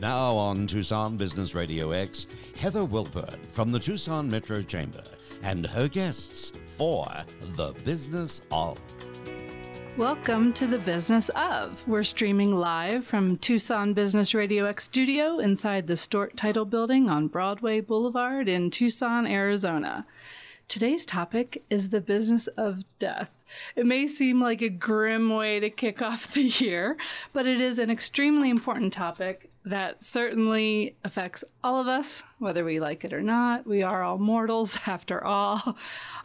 Now on Tucson Business Radio X, Heather Wilpert from the Tucson Metro Chamber and her guests for The Business of. Welcome to The Business of. We're streaming live from Tucson Business Radio X studio inside the Stort Title Building on Broadway Boulevard in Tucson, Arizona. Today's topic is the business of death. It may seem like a grim way to kick off the year, but it is an extremely important topic that certainly affects all of us, whether we like it or not. We are all mortals after all.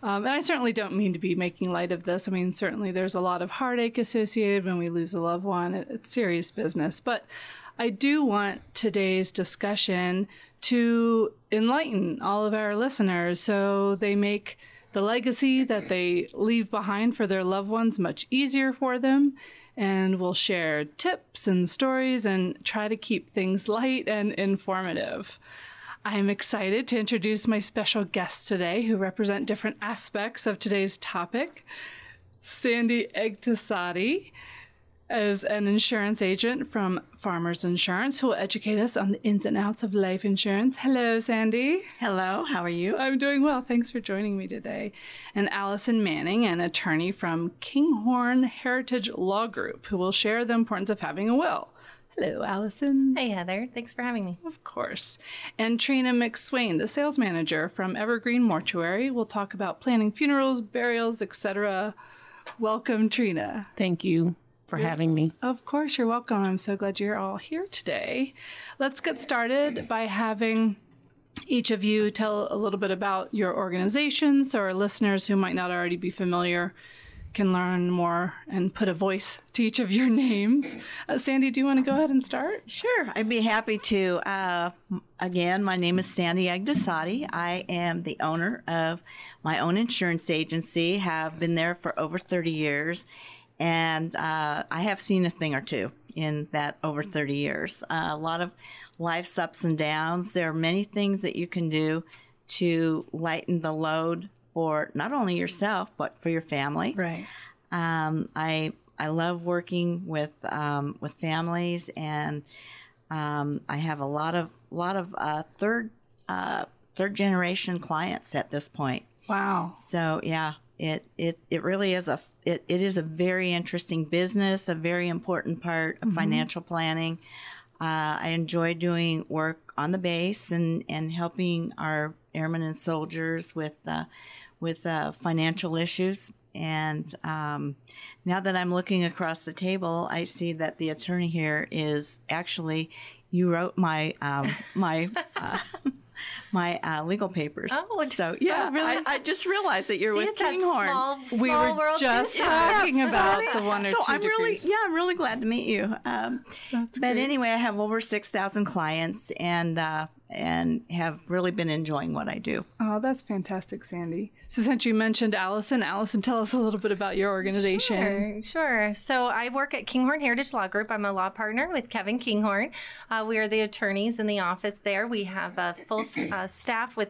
And I certainly don't mean to be making light of this. I mean, certainly there's a lot of heartache associated when we lose a loved one. It's serious business. But I do want today's discussion to enlighten all of our listeners so they make the legacy that they leave behind for their loved ones much easier for them. And we'll share tips and stories and try to keep things light and informative. I'm excited to introduce my special guests today who represent different aspects of today's topic. Sandy Eghtesadi is an insurance agent from Farmers Insurance who will educate us on the ins and outs of life insurance. Hello, Sandy. Hello, how are you? I'm doing well. Thanks for joining me today. And Allison Manning, an attorney from Kinghorn Heritage Law Group, who will share the importance of having a will. Hello, Allison. Hey, Heather. Thanks for having me. Of course. And Trina McSwain, the sales manager from Evergreen Mortuary, will talk about planning funerals, burials, etc. Welcome, Trina. Thank you for having me. Of course, you're welcome. I'm so glad you're all here today. Let's get started by having each of you tell a little bit about your organization so our listeners who might not already be familiar can learn more and put a voice to each of your names. Sandy, do you want to go ahead and start? Sure, I'd be happy to. Again, my name is Sandy Eghtesadi. I am the owner of my own insurance agency, have been there for over 30 years. And I have seen a thing or two in that over 30 years. A lot of life's ups and downs. There are many things that you can do to lighten the load for not only yourself, but for your family. Right. I love working with families, and I have a lot of third generation clients at this point. Wow. So yeah. It really is it is a very interesting business, a very important part of financial planning. I enjoy doing work on the base and helping our airmen and soldiers with financial issues. And now that I'm looking across the table, I see that the attorney here is actually, you wrote my my legal papers. Oh, so yeah, oh, really? I just realized that you're with Kinghorn. Small we were just talking about the one or so two. I'm degrees. Really, yeah, I'm really glad to meet you. That's but great. Anyway, I have over 6,000 clients and have really been enjoying what I do. Oh, that's fantastic, Sandy. So since you mentioned Allison, tell us a little bit about your organization. Sure. So I work at Kinghorn Heritage Law Group. I'm a law partner with Kevin Kinghorn. We are the attorneys in the office there. We have a full staff with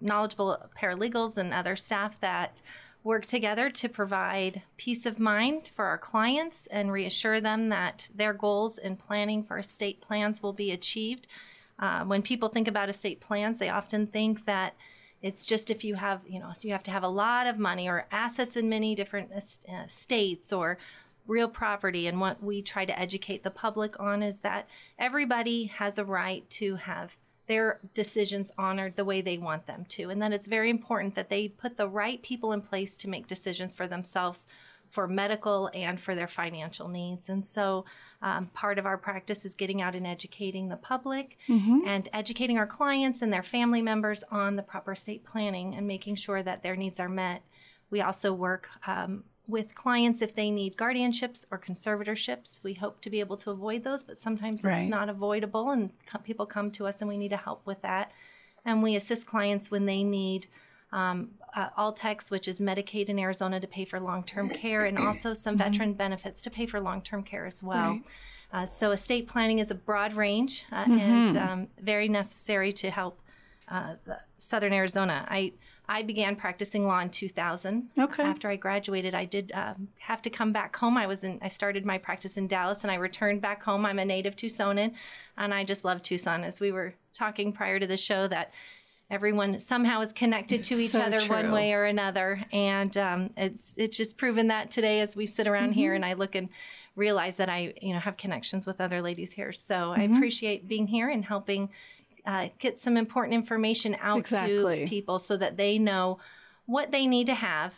knowledgeable paralegals and other staff that work together to provide peace of mind for our clients and reassure them that their goals in planning for estate plans will be achieved. When people think about estate plans, they often think that it's just if you have, so you have to have a lot of money or assets in many different states or real property. And what we try to educate the public on is that everybody has a right to have their decisions honored the way they want them to. And that it's very important that they put the right people in place to make decisions for themselves, for medical and for their financial needs. And so part of our practice is getting out and educating the public and educating our clients and their family members on the proper estate planning and making sure that their needs are met. We also work with clients if they need guardianships or conservatorships. We hope to be able to avoid those, but sometimes it's not avoidable and people come to us and we need to help with that. And we assist clients when they need ALTCS, which is Medicaid in Arizona, to pay for long-term care, and also some veteran benefits to pay for long-term care as well. Right. So estate planning is a broad range and very necessary to help Southern Arizona. I I began practicing law in 2000. Okay. After I graduated, I did have to come back home. I started my practice in Dallas, and I returned back home. I'm a native Tucsonan, and I just love Tucson. As we were talking prior to the show, that everyone somehow is connected to each other one way or another, and it's just proven that today as we sit around here, and I look and realize that I have connections with other ladies here. So I appreciate being here and helping get some important information out to people so that they know what they need to have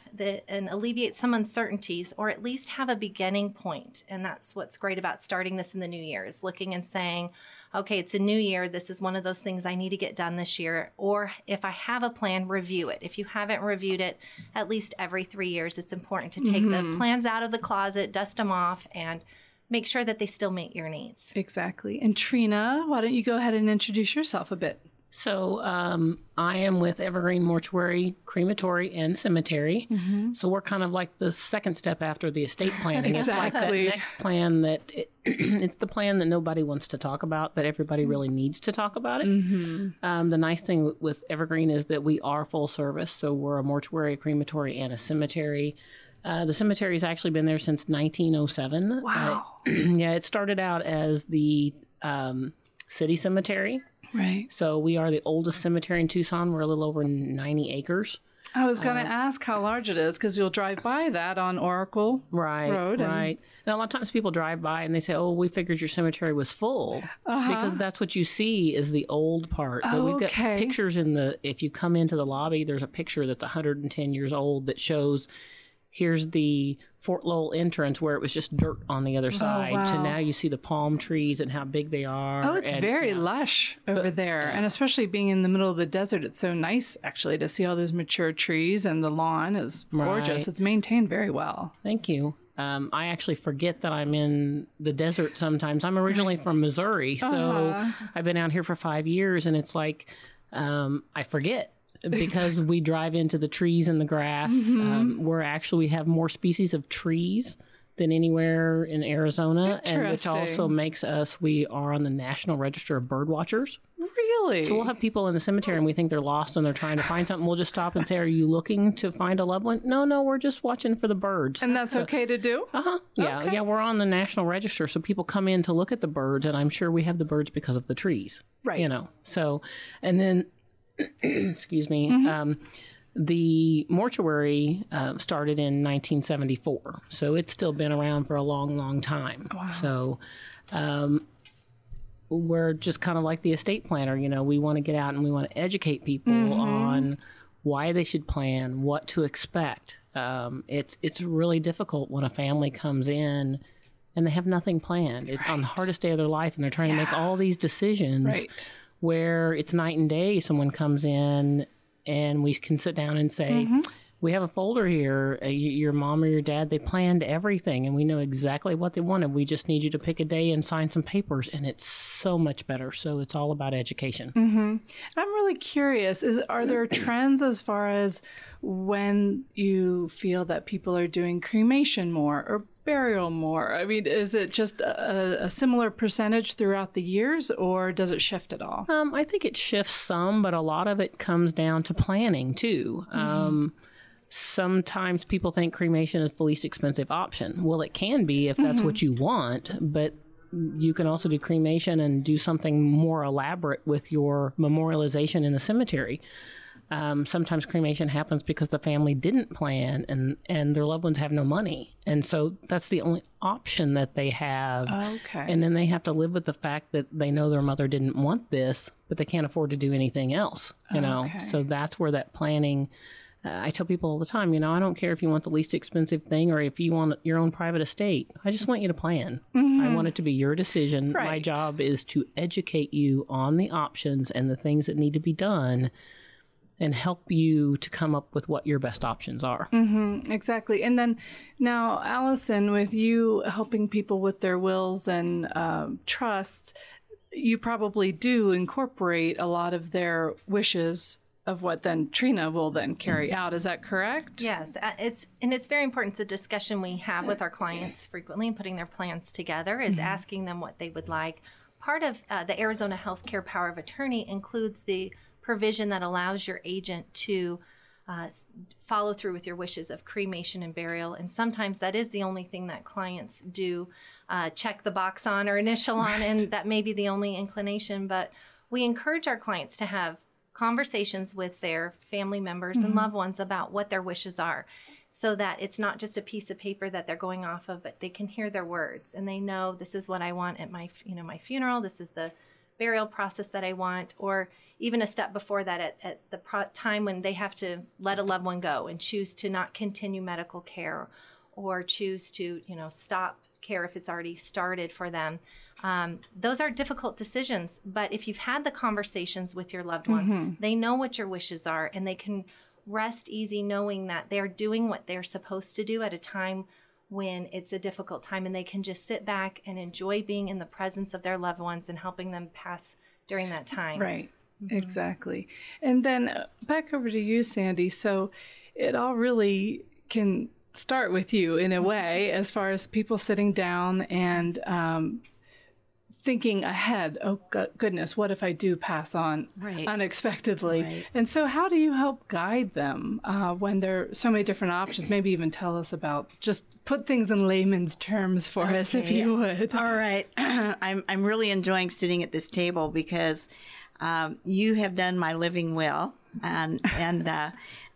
and alleviate some uncertainties, or at least have a beginning point. And that's what's great about starting this in the new year, is looking and saying, okay, it's a new year. This is one of those things I need to get done this year. Or if I have a plan, review it. If you haven't reviewed it, at least every 3 years, it's important to take the plans out of the closet, dust them off, and make sure that they still meet your needs. Exactly. And Trina, why don't you go ahead and introduce yourself a bit? So I am with Evergreen Mortuary, Crematory, and Cemetery. So we're kind of like the second step after the estate planning. Exactly. It's like that next plan that it's the plan that nobody wants to talk about, but everybody really needs to talk about it. The nice thing with Evergreen is that we are full service. So we're a mortuary, a crematory, and a cemetery. The cemetery has actually been there since 1907. Wow. Yeah, it started out as the city cemetery. Right. So we are the oldest cemetery in Tucson. We're a little over 90 acres. I was going to ask how large it is, because you'll drive by that on Oracle Road. Right. And a lot of times people drive by and they say, oh, we figured your cemetery was full, because that's what you see is the old part. But we've got pictures in the, if you come into the lobby, there's a picture that's 110 years old that shows here's the Fort Lowell entrance where it was just dirt on the other side. So now you see the palm trees and how big they are. Oh, it's very lush over there. And especially being in the middle of the desert, it's so nice actually to see all those mature trees, and the lawn is gorgeous. Right. It's maintained very well. Thank you. I actually forget that I'm in the desert sometimes. I'm originally from Missouri, so I've been out here for 5 years, and it's like I forget. Because we drive into the trees and the grass. We have more species of trees than anywhere in Arizona, and which also makes us, we are on the National Register of Bird Watchers. Really? So we'll have people in the cemetery and we think they're lost and they're trying to find something. We'll just stop and say, are you looking to find a loved one? No, no, we're just watching for the birds. And that's okay to do? Yeah, okay. Yeah, we're on the National Register, so people come in to look at the birds, and I'm sure we have the birds because of the trees. Right. You know, so, and then excuse me, the mortuary started in 1974. So it's still been around for a long, long time. Wow. So we're just kind of like the estate planner. You know, we want to get out and we want to educate people on why they should plan, what to expect. It's really difficult when a family comes in and they have nothing planned. It's on the hardest day of their life, and they're trying to make all these decisions. Right. Where it's night and day, someone comes in and we can sit down and say, we have a folder here, your mom or your dad, they planned everything, and we know exactly what they wanted. We just need you to pick a day and sign some papers, and it's so much better. So it's all about education. I'm really curious, are there trends as far as when you feel that people are doing cremation more or burial more? I mean, is it just a similar percentage throughout the years, or does it shift at all? I think it shifts some, but a lot of it comes down to planning too. Sometimes people think cremation is the least expensive option. Well, it can be if that's what you want, but you can also do cremation and do something more elaborate with your memorialization in the cemetery. Sometimes cremation happens because the family didn't plan, and their loved ones have no money. And so that's the only option that they have. Okay. And then they have to live with the fact that they know their mother didn't want this, but they can't afford to do anything else, you know? Okay. So that's where that planning, I tell people all the time, you know, I don't care if you want the least expensive thing or if you want your own private estate. I just want you to plan. I want it to be your decision. Right. My job is to educate you on the options and the things that need to be done, and help you to come up with what your best options are. Exactly. And then now, Allison, with you helping people with their wills and trusts, you probably do incorporate a lot of their wishes of what then Trina will then carry out. Is that correct? Yes. It's very important. It's a discussion we have with our clients frequently, and putting their plans together is asking them what they would like. Part of the Arizona Healthcare Power of Attorney includes the provision that allows your agent to follow through with your wishes of cremation and burial. And sometimes that is the only thing that clients do check the box on or initial on, and that may be the only inclination. But we encourage our clients to have conversations with their family members and loved ones about what their wishes are, so that it's not just a piece of paper that they're going off of, but they can hear their words and they know, this is what I want at my, you know, my funeral. This is the burial process that I want, or even a step before that at the time when they have to let a loved one go and choose to not continue medical care, or choose to, you know, stop care if it's already started for them. Those are difficult decisions, but if you've had the conversations with your loved ones, they know what your wishes are, and they can rest easy knowing that they're doing what they're supposed to do at a time when it's a difficult time, and they can just sit back and enjoy being in the presence of their loved ones and helping them pass during that time. Right, exactly. And then back over to you, Sandy. So it all really can start with you in a way, as far as people sitting down and thinking ahead, oh goodness, what if I do pass on unexpectedly? Right. And so how do you help guide them when there are so many different options? Maybe even tell us about, just put things in layman's terms for us, if you would. All right. I'm really enjoying sitting at this table because you have done my living will, and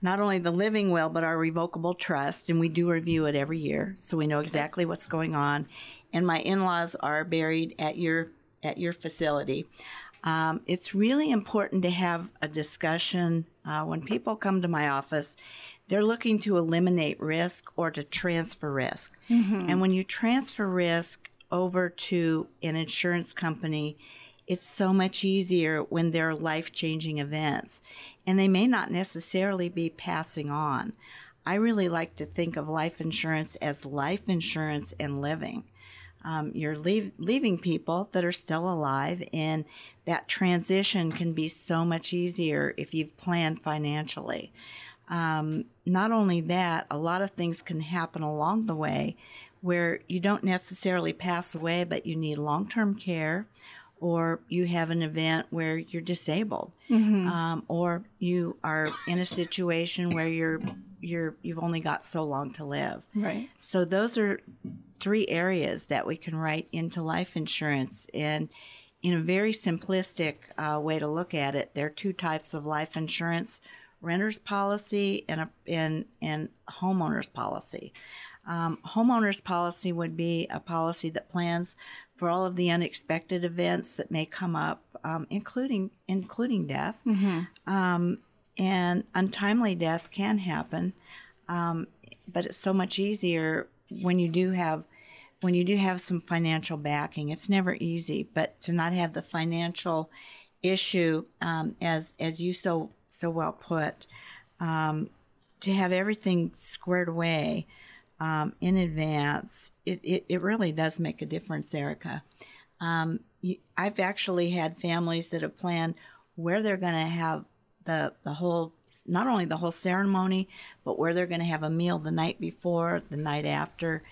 not only the living will, but our revocable trust. And we do review it every year, so we know exactly what's going on. And my in-laws are buried at your facility. It's really important to have a discussion. When people come to my office, they're looking to eliminate risk or to transfer risk. And when you transfer risk over to an insurance company, it's so much easier when there are life-changing events, and they may not necessarily be passing on. I really like to think of life insurance as life insurance and living. You're leaving people that are still alive, and that transition can be so much easier if you've planned financially. Not only that, a lot of things can happen along the way where you don't necessarily pass away, but you need long-term care, or you have an event where you're disabled, or you are in a situation where you've only got so long to live. Right. So those are three areas that we can write into life insurance. And in a very simplistic way to look at it, there are two types of life insurance: renter's policy and homeowner's policy. Homeowner's policy would be a policy that plans for all of the unexpected events that may come up, including death. And untimely death can happen, but it's so much easier when you do have some financial backing. It's never easy, but to not have the financial issue, as you so well put, to have everything squared away in advance, it really does make a difference, Erica. I've actually had families that have planned where they're going to have the whole, not only the whole ceremony, but where they're going to have a meal the night before, the night after.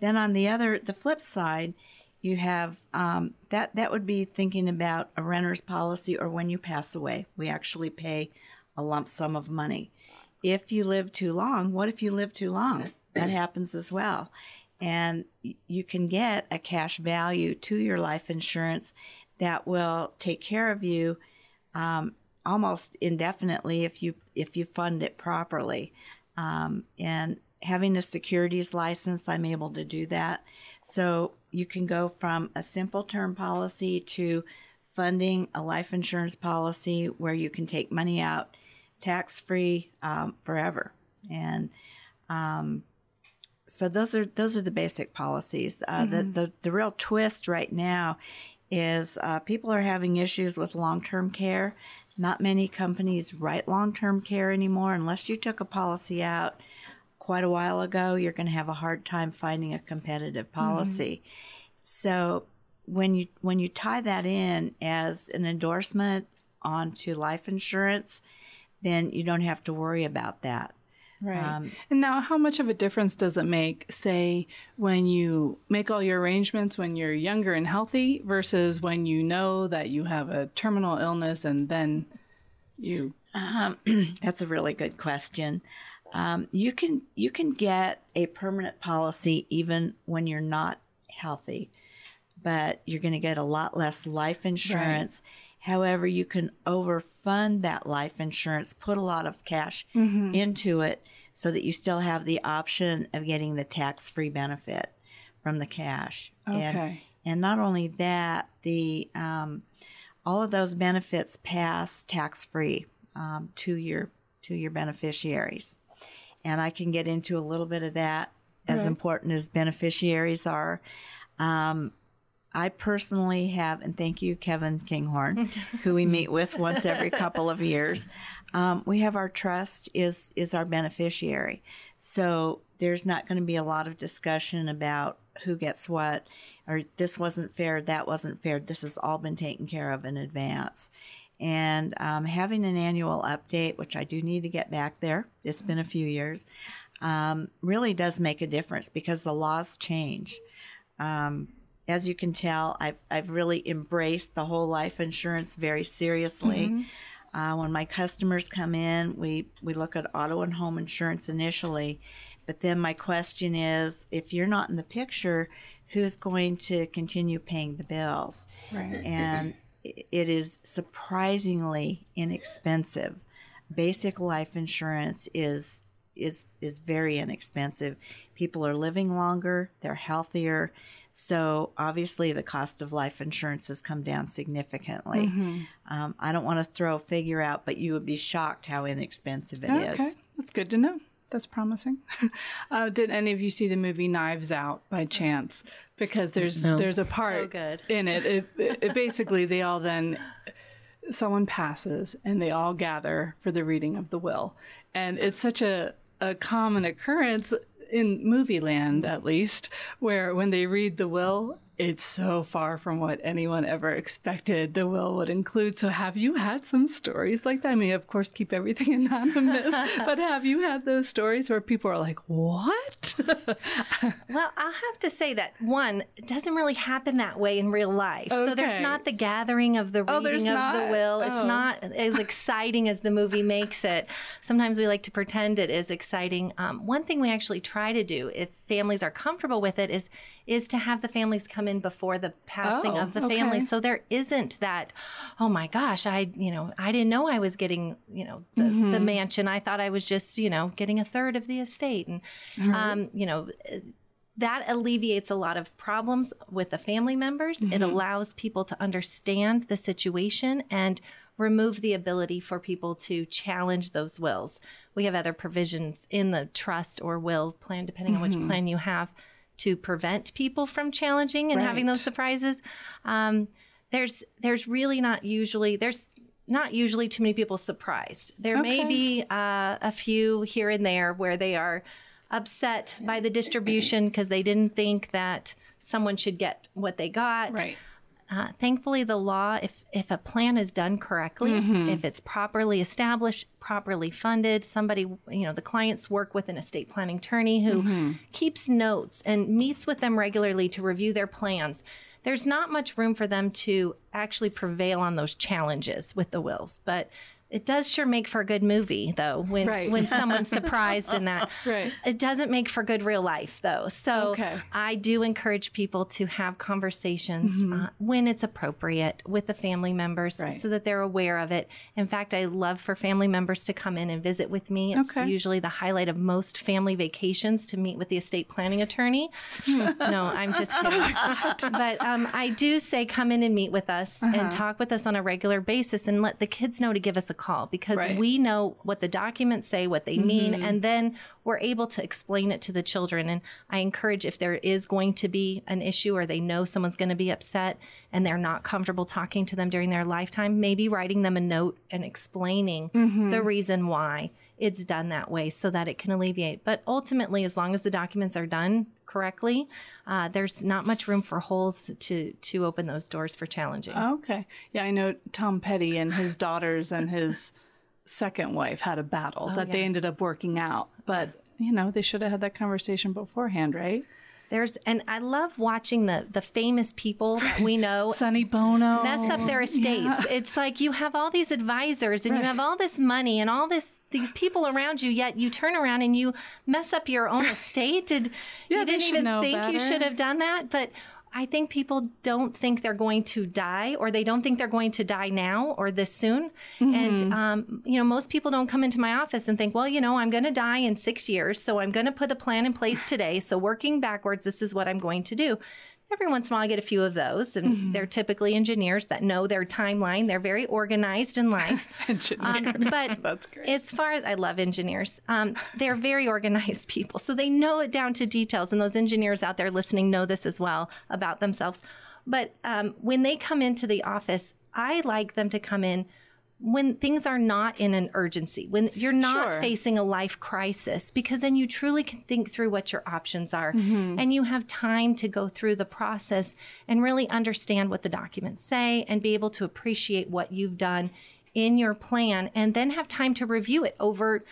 Then on the flip side, you have that would be thinking about a renter's policy, or when you pass away, we actually pay a lump sum of money. If you live too long, what if you live too long? That happens as well. And you can get a cash value to your life insurance that will take care of you almost indefinitely if you fund it properly. And having a securities license, I'm able to do that. So you can go from a simple term policy to funding a life insurance policy where you can take money out tax-free forever. And so those are the basic policies. The real twist right now is people are having issues with long-term care. Not many companies write long-term care anymore. Unless you took a policy out quite a while ago, you're going to have a hard time finding a competitive policy. So when you tie that in as an endorsement onto life insurance, then you don't have to worry about that. Right. And now, how much of a difference does it make, say, when you make all your arrangements when you're younger and healthy versus when you know that you have a terminal illness and then you? That's a really good question. You can get a permanent policy even when you're not healthy, but you're going to get a lot less life insurance. Right. However, you can overfund that life insurance, put a lot of cash mm-hmm. into it so that you still have the option of getting the tax-free benefit from the cash. Okay. And not only that, the all of those benefits pass tax-free to your beneficiaries. And I can get into a little bit of that, as right. important as beneficiaries are. I personally have, and thank you, Kevin Kinghorn, who we meet with once every couple of years. We have our trust is our beneficiary. So there's not going to be a lot of discussion about who gets what, or this wasn't fair, that wasn't fair. This has all been taken care of in advance. And having an annual update, which I do need to get back there, it's been a few years, really does make a difference because the laws change. As you can tell, I've really embraced the whole life insurance very seriously. Mm-hmm. When my customers come in, we look at auto and home insurance initially. But then my question is, if you're not in the picture, who's going to continue paying the bills? Right. And it is surprisingly inexpensive. Basic life insurance is very inexpensive. People are living longer, they're healthier. So obviously the cost of life insurance has come down significantly. Mm-hmm. I don't want to throw a figure out, but you would be shocked how inexpensive it is. Okay, that's good to know. That's promising. Did any of you see the movie Knives Out by chance? Because there's a part so good. In it. It basically they all then... someone passes and they all gather for the reading of the will. And it's such a common occurrence in movie land, at least, where when they read the will, it's so far from what anyone ever expected the will would include. So have you had some stories like that? I mean, of course, keep everything anonymous, but have you had those stories where people are like, what? Well, I'll have to say that, one, it doesn't really happen that way in real life. Okay. So there's not the gathering of the reading of the will. Oh. It's not as exciting as the movie makes it. Sometimes we like to pretend it is exciting. One thing we actually try to do, if families are comfortable with it, is to have the families come in before the passing of the family. So there isn't that, oh my gosh, I didn't know I was getting, the mansion. I thought I was just, getting a third of the estate. And, that alleviates a lot of problems with the family members. Mm-hmm. It allows people to understand the situation and remove the ability for people to challenge those wills. We have other provisions in the trust or will plan, depending on which plan you have, to prevent people from challenging and having those surprises. There's not usually too many people surprised. There may be a few here and there where they are upset by the distribution because they didn't think that someone should get what they got. Right. Thankfully, the law, if a plan is done correctly, if it's properly established, properly funded, somebody, the clients work with an estate planning attorney who keeps notes and meets with them regularly to review their plans. There's not much room for them to actually prevail on those challenges with the wills, but it does sure make for a good movie, though, when someone's surprised in that. Right. It doesn't make for good real life, though. So I do encourage people to have conversations when it's appropriate with the family members so that they're aware of it. In fact, I love for family members to come in and visit with me. It's usually the highlight of most family vacations to meet with the estate planning attorney. No, I'm just kidding. But I do say come in and meet with us and talk with us on a regular basis and let the kids know to give us a call, because we know what the documents say, what they mean, and then we're able to explain it to the children. And I encourage, if there is going to be an issue or they know someone's going to be upset and they're not comfortable talking to them during their lifetime, maybe writing them a note and explaining the reason why it's done that way so that it can alleviate. But ultimately, as long as the documents are done correctly, there's not much room for holes to open those doors for challenging. Okay. Yeah, I know Tom Petty and his daughters and his second wife had a battle that they ended up working out. But, they should have had that conversation beforehand, right? And I love watching the famous people that we know Sonny Bono mess up their estates. Yeah. It's like you have all these advisors and you have all this money and all these people around you, yet you turn around and you mess up your own estate. You didn't even think better. You should have done that. But I think people don't think they're going to die, or they don't think they're going to die now or this soon. Mm-hmm. And, most people don't come into my office and think, well, I'm going to die in 6 years, so I'm going to put a plan in place today. So working backwards, this is what I'm going to do. Every once in a while, I get a few of those, and they're typically engineers that know their timeline. They're very organized in life. Engineers, but that's great. As far as I love engineers, they're very organized people, so they know it down to details. And those engineers out there listening know this as well about themselves. But when they come into the office, I like them to come in when things are not in an urgency, when you're not facing a life crisis, because then you truly can think through what your options are, and you have time to go through the process and really understand what the documents say and be able to appreciate what you've done in your plan, and then have time to review it over,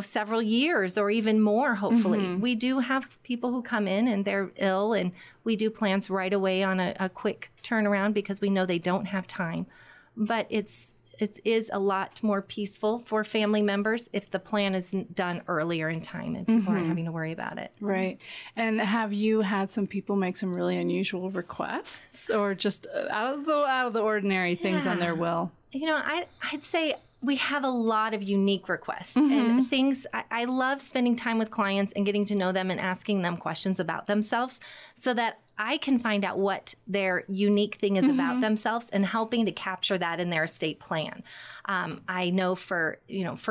several years or even more, hopefully. We do have people who come in and they're ill, and we do plans right away on a quick turnaround because we know they don't have time. But it is a lot more peaceful for family members if the plan is done earlier in time and people aren't having to worry about it. Right. And have you had some people make some really unusual requests, or just out of the ordinary things on their will? I'd say we have a lot of unique requests and things. I love spending time with clients and getting to know them and asking them questions about themselves so that I can find out what their unique thing is about themselves and helping to capture that in their estate plan. I know for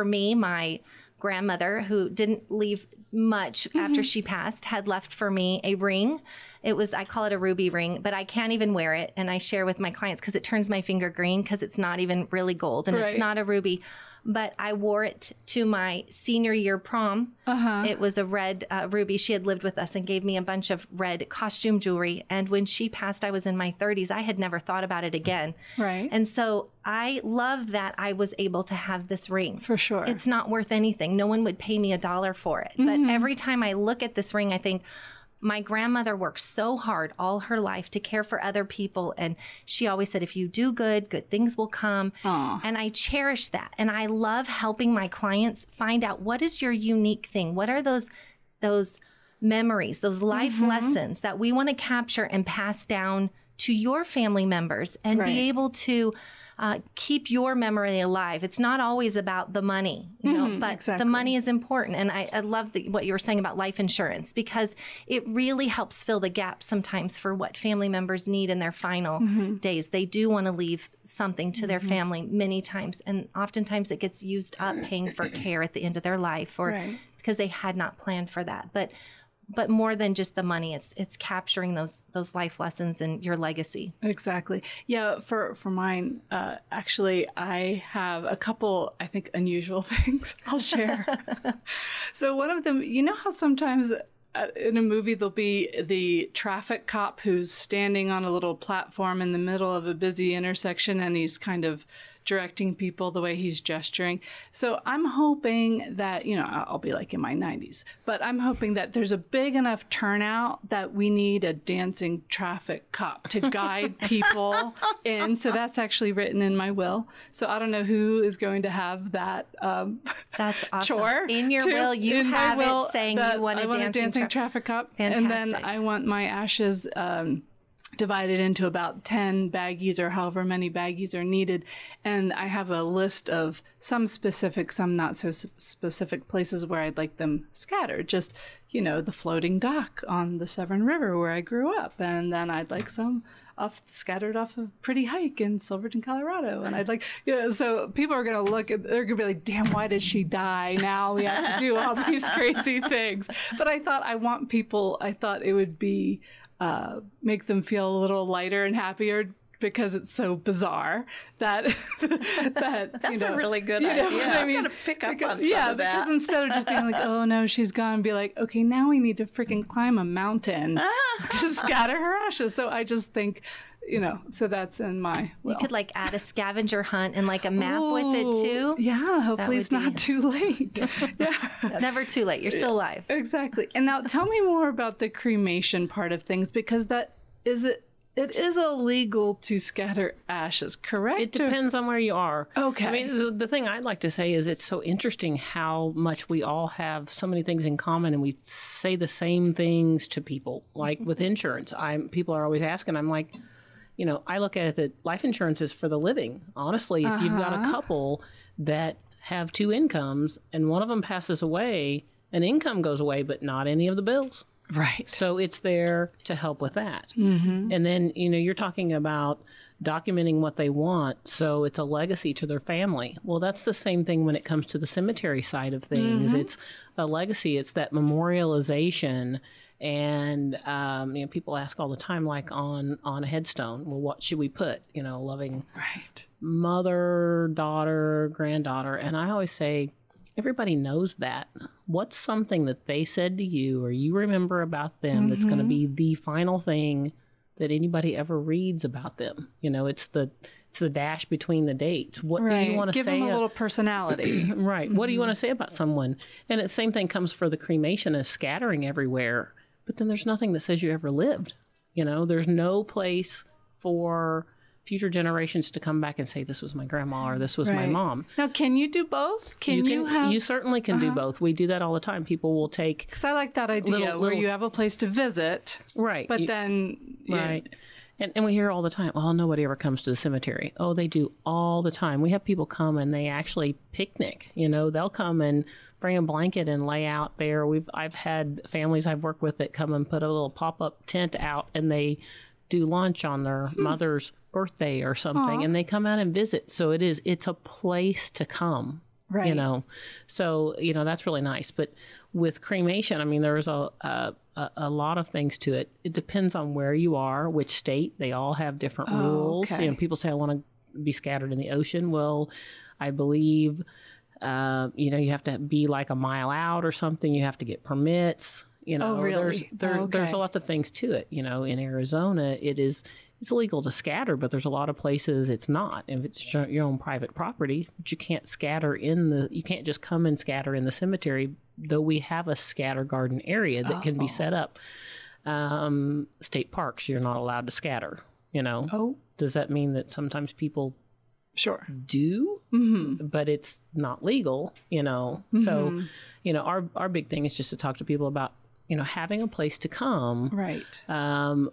me, my grandmother, who didn't leave much after she passed, had left for me a ring. I call it a ruby ring, but I can't even wear it. And I share with my clients because it turns my finger green, because it's not even really gold and it's not a ruby. But I wore it to my senior year prom. It was a red ruby. She had lived with us and gave me a bunch of red costume jewelry. And when she passed, I was in my 30s. I had never thought about it again. Right. And so I love that I was able to have this ring. For sure. It's not worth anything. No one would pay me $1 for it. But every time I look at this ring, I think, my grandmother worked so hard all her life to care for other people. And she always said, if you do good, good things will come. Aww. And I cherish that. And I love helping my clients find out, what is your unique thing? What are those memories, those life lessons that we want to capture and pass down to your family members and be able to keep your memory alive. It's not always about the money, but the money is important. And I love what you were saying about life insurance, because it really helps fill the gap sometimes for what family members need in their final days. They do want to leave something to their family many times. And oftentimes it gets used up paying for care at the end of their life, or because they had not planned for that. But more than just the money, it's capturing those life lessons and your legacy. Exactly. Yeah. For mine, actually, I have a couple, I think, unusual things I'll share. So one of them, how sometimes in a movie, there'll be the traffic cop who's standing on a little platform in the middle of a busy intersection, and he's kind of directing people the way he's gesturing. So I'm hoping that, I'll be like in my 90s, but I'm hoping that there's a big enough turnout that we need a dancing traffic cop to guide people in. So that's actually written in my will. So I don't know who is going to have that That's awesome. Chore. In your will, you have it saying you want a dancing traffic cop. Fantastic. And then I want my ashes divided into about 10 baggies, or however many baggies are needed. And I have a list of some specific, some not so specific places where I'd like them scattered. Just, the floating dock on the Severn River where I grew up. And then I'd like some scattered off of Pretty Hike in Silverton, Colorado. And I'd like, so people are going to look at, they're going to be like, damn, why did she die? Now we have to do all these crazy things. But I thought it would be, make them feel a little lighter and happier, because it's so bizarre that that's a really good idea. I mean, I'm gonna pick up on some of that. Because instead of just being like, oh no, she's gone, be like, okay, now we need to freaking climb a mountain to scatter her ashes. So I just think you know, so that's in my will. You could like add a scavenger hunt and like a map with it too. Yeah, hopefully it's not too late. Yeah. Never too late. You're still alive. Exactly. And now tell me more about the cremation part of things, because that is it is illegal to scatter ashes, correct? It depends on where you are. Okay. I mean, the thing I'd like to say is it's so interesting how much we all have so many things in common, and we say the same things to people. Like with insurance, people are always asking, I'm like, you know, I look at it that life insurance is for the living. Honestly, if you've got a couple that have two incomes and one of them passes away, an income goes away, but not any of the bills. Right. So it's there to help with that. Mm-hmm. And then, you know, you're talking about documenting what they want. So it's a legacy to their family. Well, that's the same thing when it comes to the cemetery side of things. Mm-hmm. It's a legacy. It's that memorialization. And, you know, people ask all the time, like on a headstone, well, what should we put? You know, loving mother, daughter, granddaughter. And I always say, everybody knows that. What's something that they said to you or you remember about them that's going to be the final thing that anybody ever reads about them? You know, it's the dash between the dates. What do you want to say? Give them a little personality. Right. Mm-hmm. What do you want to say about someone? And the same thing comes for the cremation as scattering everywhere. But then there's nothing that says you ever lived. You know, there's no place for future generations to come back and say, this was my grandma or this was my mom. Now, can you do both? You certainly can do both. We do that all the time. People will take... Because I like that idea where you have a place to visit. Right. But then... Right. And we hear all the time, well, nobody ever comes to the cemetery. Oh, they do all the time. We have people come and they actually picnic. You know, they'll come and bring a blanket and lay out there. I've had families I've worked with that come and put a little pop-up tent out, and they do lunch on their mother's birthday or something, and they come out and visit. So it's a place to come, you know? So, you know, that's really nice. But with cremation, I mean, there's a lot of things to it. It depends on where you are, which state. They all have different rules. Okay. You know, people say, I want to be scattered in the ocean. Well, I believe, you know, you have to be like a mile out or something. You have to get permits. You know, really? There's a lot of things to it. You know, in Arizona, it's illegal to scatter, but there's a lot of places it's not. If it's your own private property, but you can't just come and scatter in the cemetery, though we have a scatter garden area that can be set up. State parks, you're not allowed to scatter, you know. Oh. Does that mean that sometimes people do? Mm-hmm. But it's not legal, you know. Mm-hmm. So, you know, our big thing is just to talk to people about, you know, having a place to come. Right.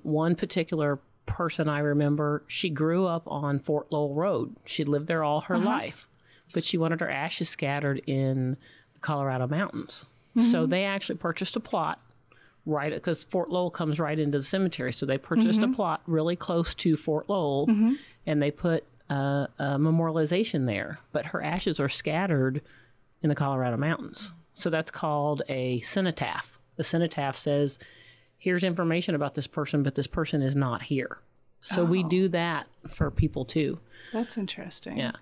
One particular person I remember, she grew up on Fort Lowell Road. She lived there all her life, but she wanted her ashes scattered in the Colorado mountains. Mm-hmm. So they actually purchased a plot, right? Because Fort Lowell comes right into the cemetery. So they purchased a plot really close to Fort Lowell, and they put a memorialization there. But her ashes are scattered in the Colorado mountains. So that's called a cenotaph. The cenotaph says, here's information about this person, but this person is not here. So we do that for people too. That's interesting. Yeah.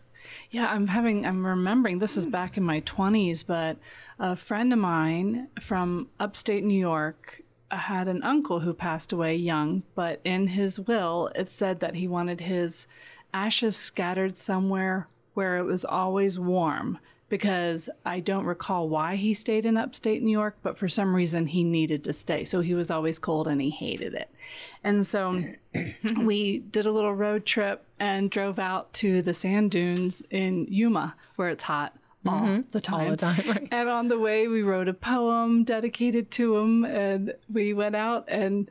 Yeah, I'm remembering, this is back in my 20s, but a friend of mine from upstate New York had an uncle who passed away young, but in his will, it said that he wanted his ashes scattered somewhere where it was always warm. Because I don't recall why he stayed in upstate New York, but for some reason he needed to stay. So he was always cold and he hated it. And so we did a little road trip and drove out to the sand dunes in Yuma, where it's hot all the time. All the time, right. And on the way, we wrote a poem dedicated to him. And we went out and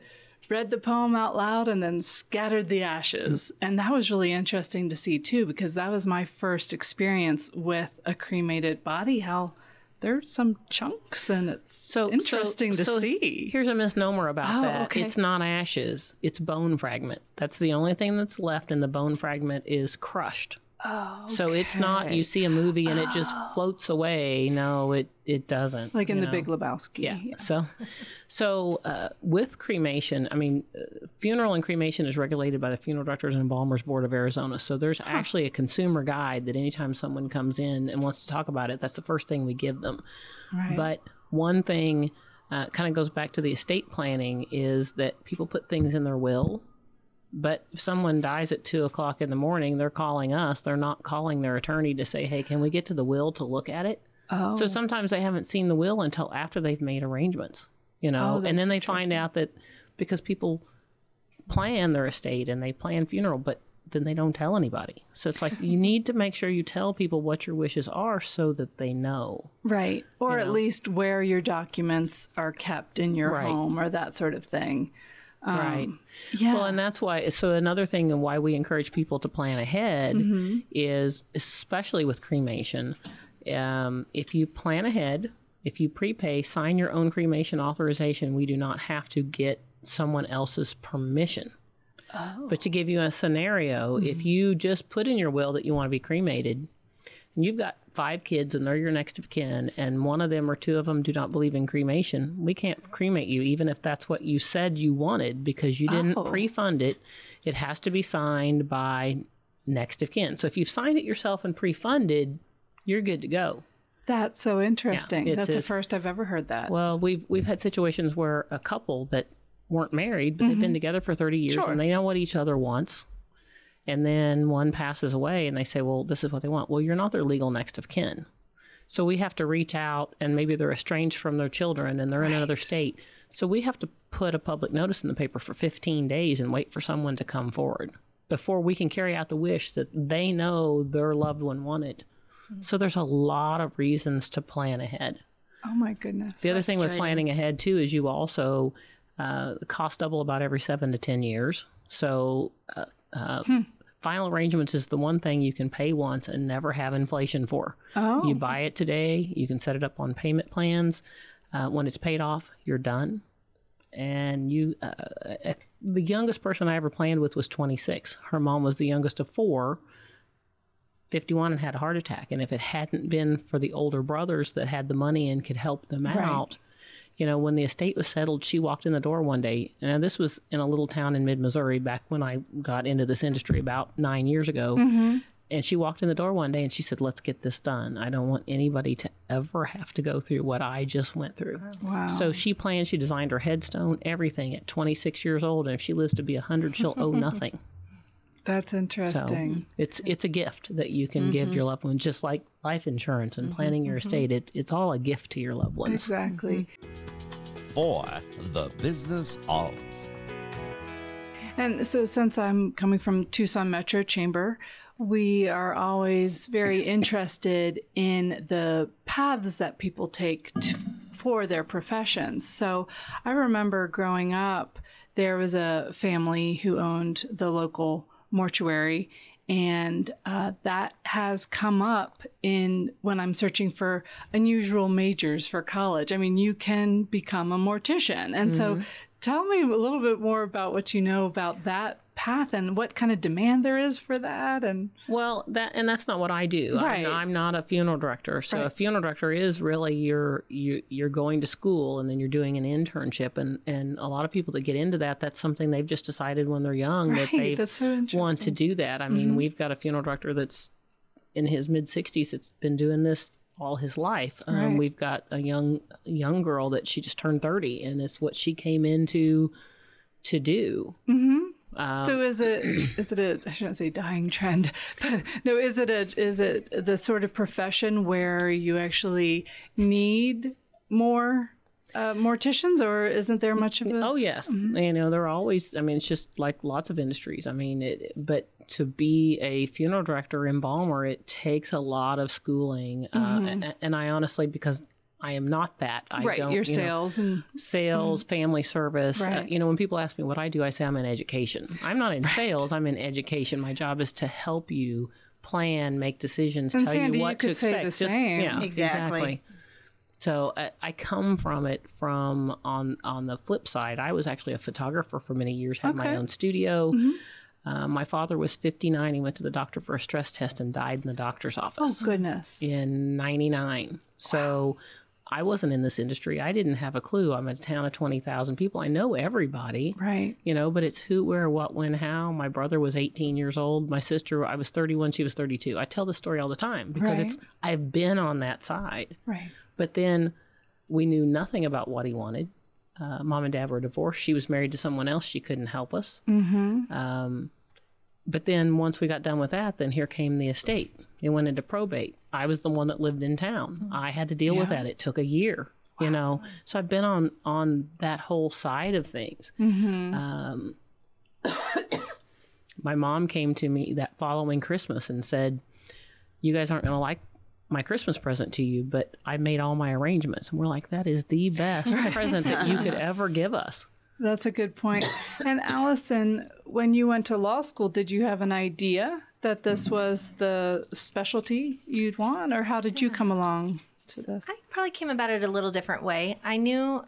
read the poem out loud and then scattered the ashes. And that was really interesting to see too, because that was my first experience with a cremated body, how there's some chunks and it's so interesting to see. Here's a misnomer about that. Okay. It's not ashes, it's bone fragment. That's the only thing that's left, and the bone fragment is crushed. Oh, okay. So it's not, you see a movie and it just floats away. No, it doesn't. Like in The Big Lebowski. Yeah. So with cremation, I mean, funeral and cremation is regulated by the Funeral Directors and Embalmers Board of Arizona. So there's actually a consumer guide that anytime someone comes in and wants to talk about it, that's the first thing we give them. Right. But one thing kind of goes back to the estate planning is that people put things in their will But if someone dies at 2 o'clock in the morning, they're calling us. They're not calling their attorney to say, hey, can we get to the will to look at it? Oh. So sometimes they haven't seen the will until after they've made arrangements, you know, and then they find out that because people plan their estate and they plan funeral, but then they don't tell anybody. So it's like, you need to make sure you tell people what your wishes are so that they know. Right. Or at least where your documents are kept in your home or that sort of thing. Right. Yeah. Well, and that's why, so another thing and why we encourage people to plan ahead is, especially with cremation, if you plan ahead, if you prepay, sign your own cremation authorization, we do not have to get someone else's permission. Oh. But to give you a scenario, if you just put in your will that you want to be cremated, and you've got 5 kids and they're your next of kin, and one of them or two of them do not believe in cremation, we can't cremate you, even if that's what you said you wanted, because you didn't pre-fund it. It has to be signed by next of kin. So if you've signed it yourself and pre-funded, you're good to go. That's so interesting. Yeah, that's the first I've ever heard that. Well, we've had situations where a couple that weren't married, but they've been together for 30 years and they know what each other wants. And then one passes away and they say, well, this is what they want. Well, you're not their legal next of kin. So we have to reach out, and maybe they're estranged from their children and they're in another state. So we have to put a public notice in the paper for 15 days and wait for someone to come forward before we can carry out the wish that they know their loved one wanted. So there's a lot of reasons to plan ahead. Oh my goodness. The other thing with planning ahead too is you also cost double about every 7 to 10 years. So final arrangements is the one thing you can pay once and never have inflation for. Oh. You buy it today, you can set it up on payment plans. When it's paid off, you're done. And you, the youngest person I ever planned with was 26. Her mom was the youngest of 4, 51, and had a heart attack. And if it hadn't been for the older brothers that had the money and could help them out, you know, when the estate was settled, she walked in the door one day. And this was in a little town in mid-Missouri back when I got into this industry about 9 years ago. And she walked in the door one day and she said, let's get this done. I don't want anybody to ever have to go through what I just went through. Wow. So she planned, she designed her headstone, everything at 26 years old. And if she lives to be 100, she'll owe nothing. That's interesting. So it's a gift that you can give your loved one, just like life insurance and planning your estate. It's all a gift to your loved ones. Exactly. For the business of. And so since I'm coming from Tucson Metro Chamber, we are always very interested in the paths that people take for their professions. So I remember growing up, there was a family who owned the local mortuary, and that has come up in when I'm searching for unusual majors for college. I mean, you can become a mortician. And so tell me a little bit more about what you know about that path and what kind of demand there is for that. And well, that's not what I do. Right. I'm not a funeral director. So a funeral director is really you're going to school and then you're doing an internship. And a lot of people that get into that, that's something they've just decided when they're young that they want to do that. I mean, we've got a funeral director that's in his mid-60s that's been doing this all his life. We've got a young girl that she just turned 30, and it's what she came into to do. So is it a I shouldn't say dying trend, but no, is it the sort of profession where you actually need more morticians, or isn't there much of a? Oh yes, you know, there are always. I mean, it's just like lots of industries. I mean, but to be a funeral director embalmer, it takes a lot of schooling, and I honestly, because I am not that. I don't, your sales. Sales, family service. You know, when people ask me what I do, I say I'm in education. I'm not in sales. I'm in education. My job is to help you plan, make decisions, and tell you what you to expect. Say the same. Yeah, exactly. So I come from it from on the flip side. I was actually a photographer for many years, had my own studio. My father was 59. He went to the doctor for a stress test and died in the doctor's office. Oh, goodness. In 99. Wow. So I wasn't in this industry. I didn't have a clue. I'm in a town of 20,000 people. I know everybody. Right. You know, but it's who, where, what, when, how. My brother was 18 years old. My sister, I was 31. She was 32. I tell this story all the time because I've been on that side. Right. But then we knew nothing about what he wanted. mom and dad were divorced. She was married to someone else. She couldn't help us. Mm-hmm. But then once we got done with that, then here came the estate. It went into probate. I was the one that lived in town. I had to deal with that. It took a year, you know. So I've been on that whole side of things. Mm-hmm. My mom came to me that following Christmas and said, you guys aren't going to like my Christmas present to you, but I made all my arrangements. And we're like, that is the best present that you could ever give us. That's a good point. And Allison, when you went to law school, did you have an idea that this was the specialty you'd want, or how did you come along to this? I probably came about it a little different way. I knew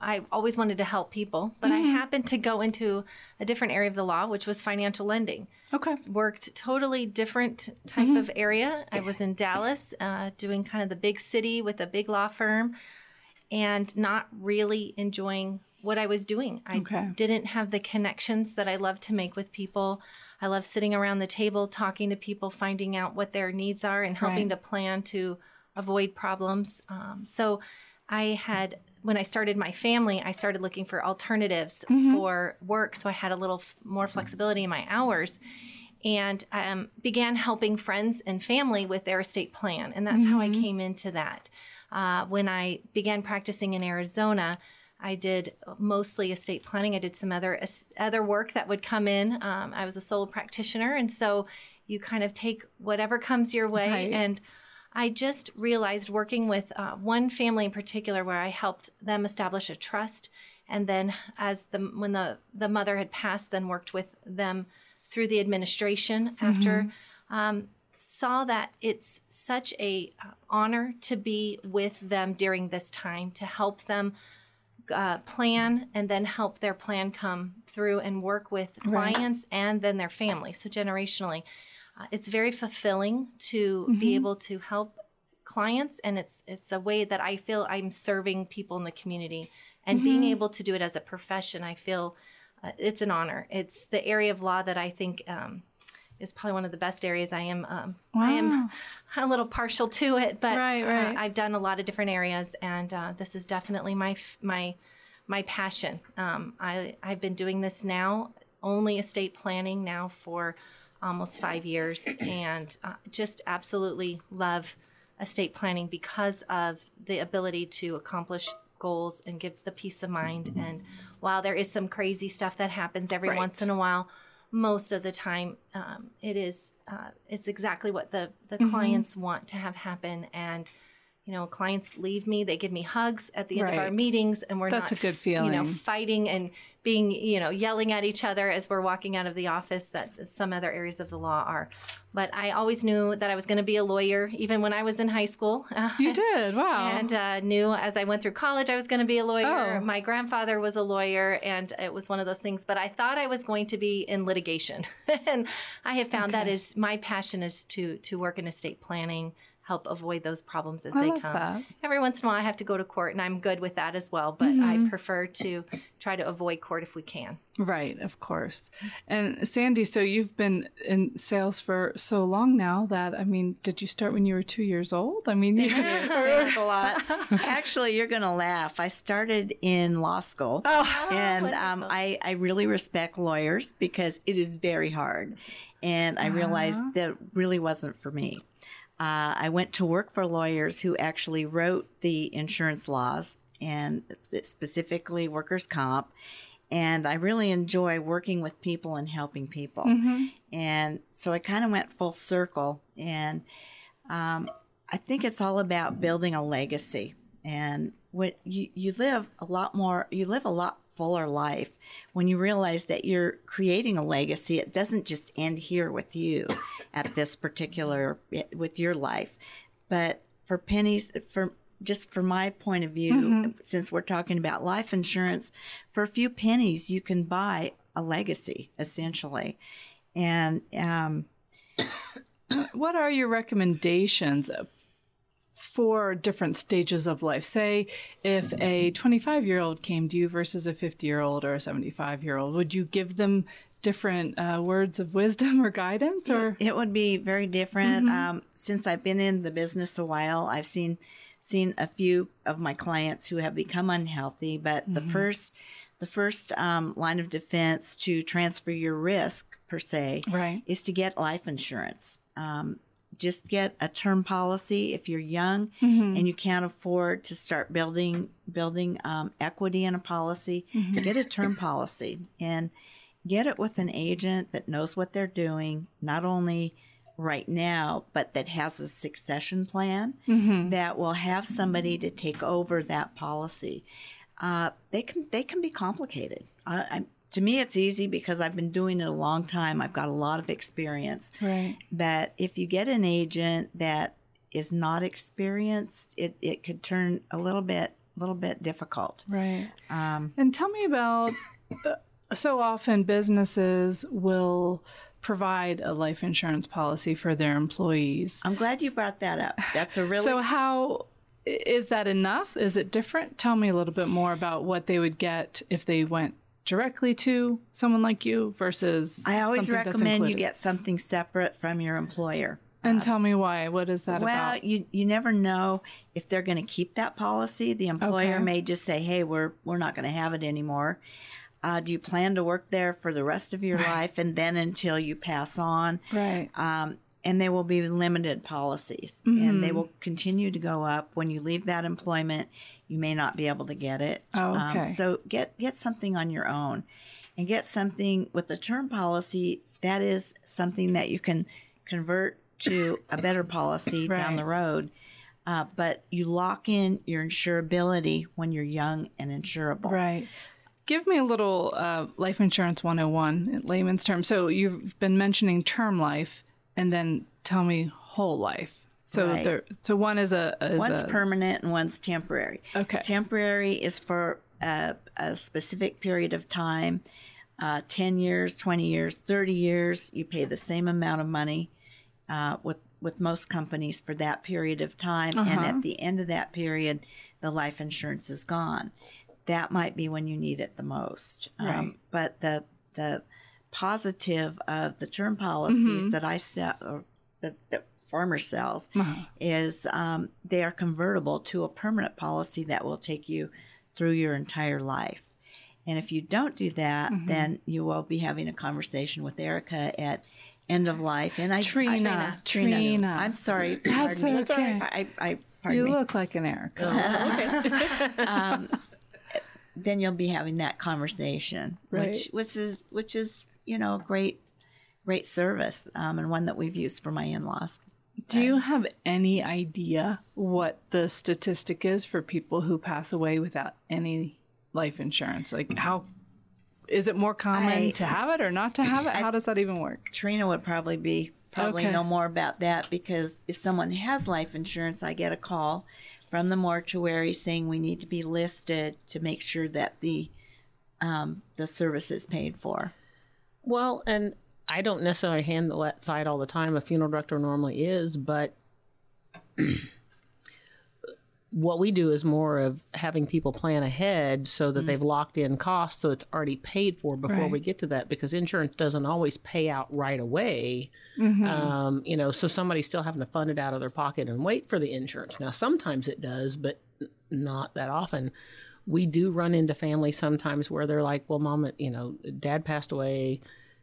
I always wanted to help people, but I happened to go into a different area of the law, which was financial lending. Okay. Worked totally different type of area. I was in Dallas doing kind of the big city with a big law firm and not really enjoying what I was doing. I didn't have the connections that I love to make with people. I love sitting around the table, talking to people, finding out what their needs are and helping to plan to avoid problems. So I had... When I started my family, I started looking for alternatives for work, so I had a little more flexibility in my hours, and began helping friends and family with their estate plan, and that's how I came into that. When I began practicing in Arizona, I did mostly estate planning. I did some other work that would come in. I was a sole practitioner, and so you kind of take whatever comes your way, and I just realized working with one family in particular where I helped them establish a trust, and then as when the mother had passed, then worked with them through the administration after, saw that it's such a honor to be with them during this time, to help them plan and then help their plan come through and work with clients and then their family, so generationally. It's very fulfilling to be able to help clients, and it's a way that I feel I'm serving people in the community. And being able to do it as a profession, I feel it's an honor. It's the area of law that I think is probably one of the best areas I am. I am a little partial to it, but I've done a lot of different areas, and this is definitely my passion. I've been doing this now, only estate planning now for almost 5 years, and just absolutely love estate planning because of the ability to accomplish goals and give the peace of mind. And while there is some crazy stuff that happens every once in a while, most of the time it's exactly what the clients want to have happen. And you know, clients leave me, they give me hugs at the end of our meetings, and we're not, a good feeling. You know, fighting and being, you know, yelling at each other as we're walking out of the office that some other areas of the law are. But I always knew that I was going to be a lawyer, even when I was in high school. You did? Wow. And knew as I went through college, I was going to be a lawyer. Oh. My grandfather was a lawyer, and it was one of those things. But I thought I was going to be in litigation. And I have found that is my passion, is to work in estate planning, help avoid those problems as they come. That. Every once in a while I have to go to court, and I'm good with that as well, but I prefer to try to avoid court if we can. Right, of course. And Sandy, so you've been in sales for so long now that, I mean, did you start when you were 2 years old? I mean, thanks a lot. Actually, you're going to laugh. I started in law school, and I really respect lawyers because it is very hard, and I realized that really wasn't for me. I went to work for lawyers who actually wrote the insurance laws, and specifically workers' comp. And I really enjoy working with people and helping people. Mm-hmm. And so I kind of went full circle. And I think it's all about building a legacy. And what you live a lot more, you live a lot fuller life when you realize that you're creating a legacy. It doesn't just end here with you at this particular, with your life. But for pennies, from my point of view, since we're talking about life insurance, for a few pennies, you can buy a legacy, essentially. And what are your recommendations for different stages of life? Say if a 25-year-old came to you versus a 50-year-old or a 75-year-old, would you give them different words of wisdom or guidance? Or it would be very different. Since I've been in the business a while, I've seen seen a few of my clients who have become unhealthy, but mm-hmm. the first line of defense to transfer your risk, per se, right, is to get life insurance. Just get a term policy if you're young mm-hmm. and you can't afford to start building equity in a policy. Mm-hmm. Get a term policy and get it with an agent that knows what they're doing, not only right now, but that has a succession plan mm-hmm. that will have somebody to take over that policy. They can be complicated. To me, it's easy because I've been doing it a long time. I've got a lot of experience. Right. But if you get an agent that is not experienced, it could turn a little bit difficult. Right. And tell me about, so often businesses will provide a life insurance policy for their employees. I'm glad you brought that up. That's a really... So how... Is that enough? Is it different? Tell me a little bit more about what they would get if they went directly to someone like you versus something that's included. I always recommend you get something separate from your employer. And tell me why. What is that about? Well, you never know if they're going to keep that policy. The employer may just say, hey, we're not going to have it anymore. Do you plan to work there for the rest of your life and then until you pass on? Right. And they will be limited policies, mm-hmm. and they will continue to go up. When you leave that employment, you may not be able to get it. Oh, okay. So get something on your own, and get something with a term policy that is something that you can convert to a better policy right. down the road. But you lock in your insurability when you're young and insurable. Right. Give me a little life insurance 101 in layman's terms. So you've been mentioning term life. And then tell me whole life. So right. So one is one's permanent and one's temporary. Okay. Temporary is for a specific period of time, 10 years, 20 years, 30 years. You pay the same amount of money with most companies for that period of time. Uh-huh. And at the end of that period, the life insurance is gone. That might be when you need it the most. Right. But the positive of the term policies mm-hmm. that I sell, or that Farmer sells, uh-huh. is they are convertible to a permanent policy that will take you through your entire life. And if you don't do that, mm-hmm. then you will be having a conversation with Erica at end of life. And Trina. I'm sorry. That's okay. I'm sorry. You look like an Erica. Oh, okay. Then you'll be having that conversation, right. which is. You know, great service, and one that we've used for my in-laws. Do you have any idea what the statistic is for people who pass away without any life insurance? Like, how is it more common to have it or not to have it? How does that even work? Trina would probably know more about that, because if someone has life insurance, I get a call from the mortuary saying we need to be listed to make sure that the service is paid for. Well, and I don't necessarily handle that side all the time. A funeral director normally is, but what we do is more of having people plan ahead so that mm-hmm. they've locked in costs, so it's already paid for before right. we get to that, because insurance doesn't always pay out right away. Mm-hmm. So somebody's still having to fund it out of their pocket and wait for the insurance. Now, sometimes it does, but not that often. We do run into families sometimes where they're like, well, Mom, Dad passed away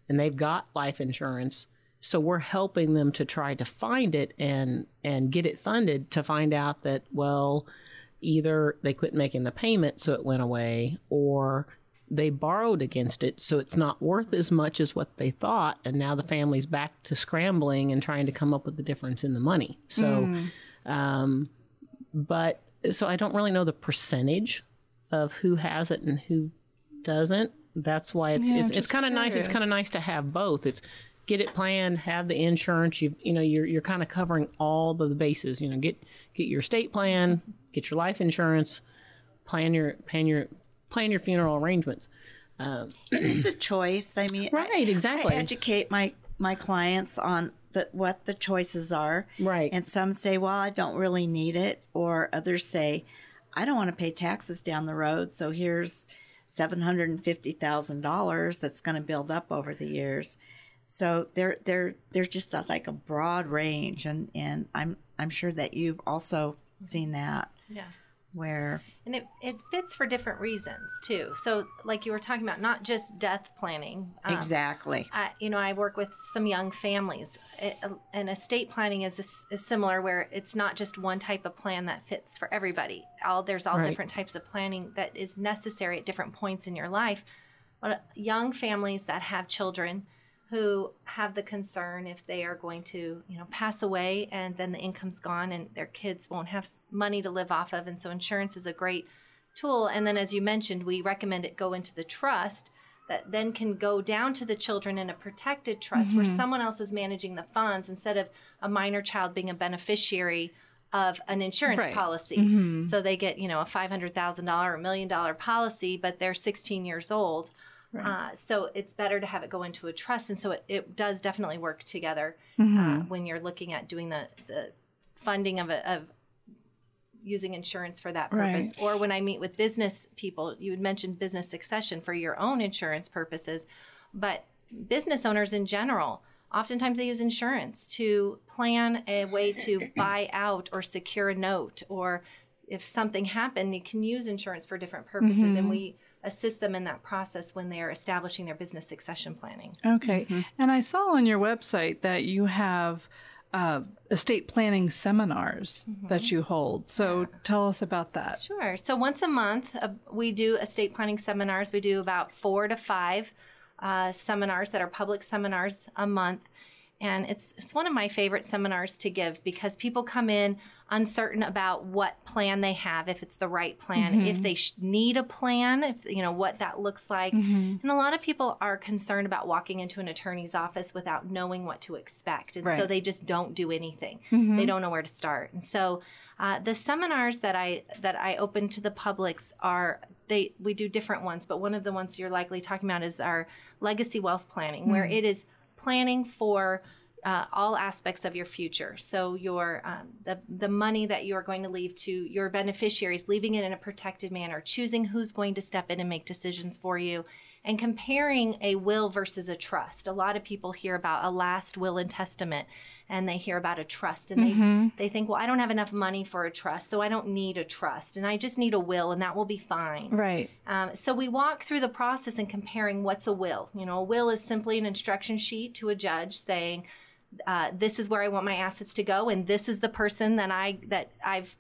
and they've got life insurance. So we're helping them to try to find it and get it funded, to find out that, well, either they quit making the payment, so it went away, or they borrowed against it, so it's not worth as much as what they thought. And now the family's back to scrambling and trying to come up with the difference in the money. So, so I don't really know the percentage of who has it and who doesn't. That's why it's kind of nice. It's kind of nice to have both. It's get it planned, have the insurance. You're kind of covering all the bases. Get your estate plan, get your life insurance, plan your funeral arrangements. It's a choice. I mean, right? Exactly. I educate my clients on what the choices are. Right. And some say, well, I don't really need it, or others say, I don't want to pay taxes down the road, so here's $750,000 that's going to build up over the years. So there's just like a broad range, and I'm sure that you've also seen that. Yeah. Where and it fits for different reasons too. So like you were talking about, not just death planning. Exactly. I work with some young families, and estate planning is similar, where it's not just one type of plan that fits for everybody. There's all right. different types of planning that is necessary at different points in your life. But young families that have children who have the concern if they are going to, pass away and then the income's gone and their kids won't have money to live off of. And so insurance is a great tool. And then, as you mentioned, we recommend it go into the trust that then can go down to the children in a protected trust mm-hmm. where someone else is managing the funds instead of a minor child being a beneficiary of an insurance right. policy. Mm-hmm. So they get, a $500,000 or $1 million policy, but they're 16 years old. Right. So it's better to have it go into a trust. And so it does definitely work together mm-hmm. When you're looking at doing the funding of using insurance for that purpose. Right. Or when I meet with business people, you had mentioned business succession for your own insurance purposes. But business owners in general, oftentimes they use insurance to plan a way to buy out or secure a note. Or if something happened, you can use insurance for different purposes. Mm-hmm. And we assist them in that process when they're establishing their business succession planning. Okay. Mm-hmm. And I saw on your website that you have estate planning seminars mm-hmm. that you hold. So tell us about that. Sure. So once a month, we do estate planning seminars. We do about 4 to 5 seminars that are public seminars a month. And it's one of my favorite seminars to give because people come in uncertain about what plan they have, if it's the right plan, mm-hmm. if they need a plan, if what that looks like. Mm-hmm. And a lot of people are concerned about walking into an attorney's office without knowing what to expect. And right. so they just don't do anything. Mm-hmm. They don't know where to start. And so the seminars that I open to the publics are, we do different ones, but one of the ones you're likely talking about is our legacy wealth planning, mm-hmm. where it is planning for all aspects of your future. So your the money that you're going to leave to your beneficiaries, leaving it in a protected manner, choosing who's going to step in and make decisions for you, and comparing a will versus a trust. A lot of people hear about a last will and testament, and they hear about a trust, and mm-hmm. they think, well, I don't have enough money for a trust, so I don't need a trust, and I just need a will, and that will be fine. Right. So we walk through the process and comparing what's a will. A will is simply an instruction sheet to a judge saying, this is where I want my assets to go, and this is the person that I've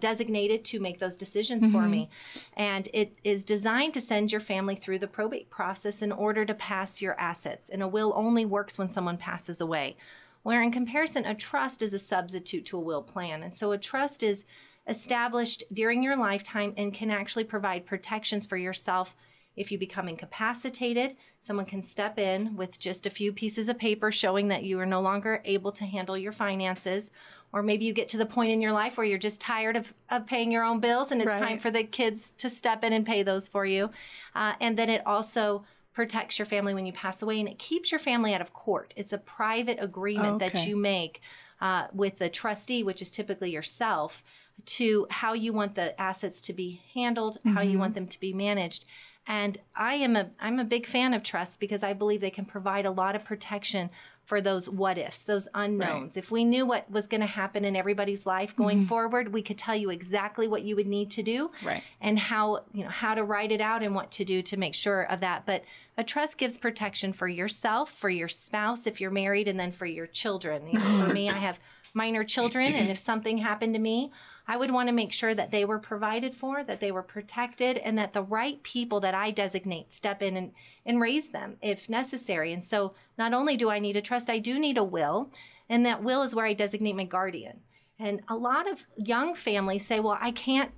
designated to make those decisions mm-hmm. for me. And it is designed to send your family through the probate process in order to pass your assets. And a will only works when someone passes away. Where in comparison, a trust is a substitute to a will plan. And so a trust is established during your lifetime and can actually provide protections for yourself. If you become incapacitated, someone can step in with just a few pieces of paper showing that you are no longer able to handle your finances. Or maybe you get to the point in your life where you're just tired of paying your own bills, and it's right. time for the kids to step in and pay those for you. And then it also protects your family when you pass away, and it keeps your family out of court. It's a private agreement okay. that you make with the trustee, which is typically yourself, to how you want the assets to be handled, mm-hmm. how you want them to be managed. And I'm a big fan of trusts because I believe they can provide a lot of protection for those what-ifs, those unknowns. Right. If we knew what was going to happen in everybody's life going mm-hmm. forward, we could tell you exactly what you would need to do right. and how to write it out and what to do to make sure of that. But a trust gives protection for yourself, for your spouse, if you're married, and then for your children. For me, I have minor children, and if something happened to me, I would want to make sure that they were provided for, that they were protected, and that the right people that I designate step in and raise them if necessary. And so not only do I need a trust, I do need a will, and that will is where I designate my guardian. And a lot of young families say, well, I can't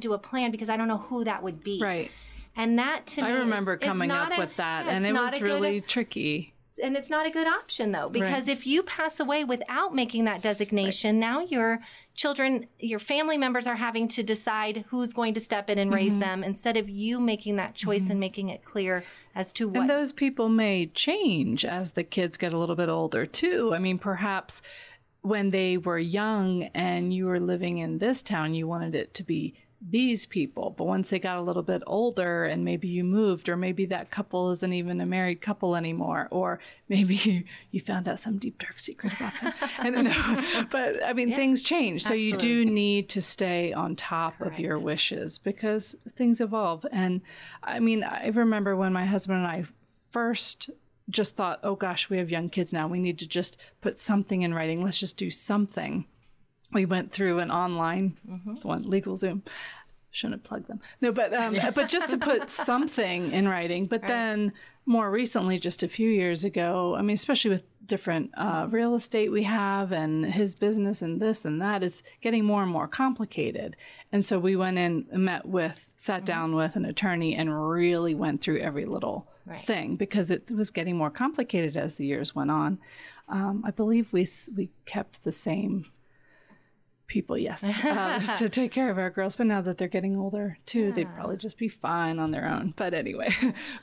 do a plan because I don't know who that would be. Right. And that to me, I remember coming up with that, and it was really tricky. And it's not a good option, though, because right. if you pass away without making that designation, right. now your children, your family members are having to decide who's going to step in and mm-hmm. raise them instead of you making that choice mm-hmm. and making it clear as to what. And those people may change as the kids get a little bit older, too. I mean, perhaps when they were young and you were living in this town, you wanted it to be these people. But once they got a little bit older and maybe you moved, or maybe that couple isn't even a married couple anymore, or maybe you found out some deep, dark secret about them. I don't know. But I mean, things change. Absolutely. So you do need to stay on top Correct. Of your wishes because things evolve. And I mean, I remember when my husband and I first just thought, oh gosh, we have young kids now. We need to just put something in writing. Let's just do something. We went through an online one, LegalZoom. Shouldn't have plugged them. No, but just to put something in writing. But then more recently, just a few years ago, I mean, especially with different real estate we have and his business and this and that, it's getting more and more complicated. And so we went in and sat down with an attorney and really went through every little thing because it was getting more complicated as the years went on. I believe we kept the same people, yes, to take care of our girls. But now that they're getting older too, they'd probably just be fine on their own. But anyway,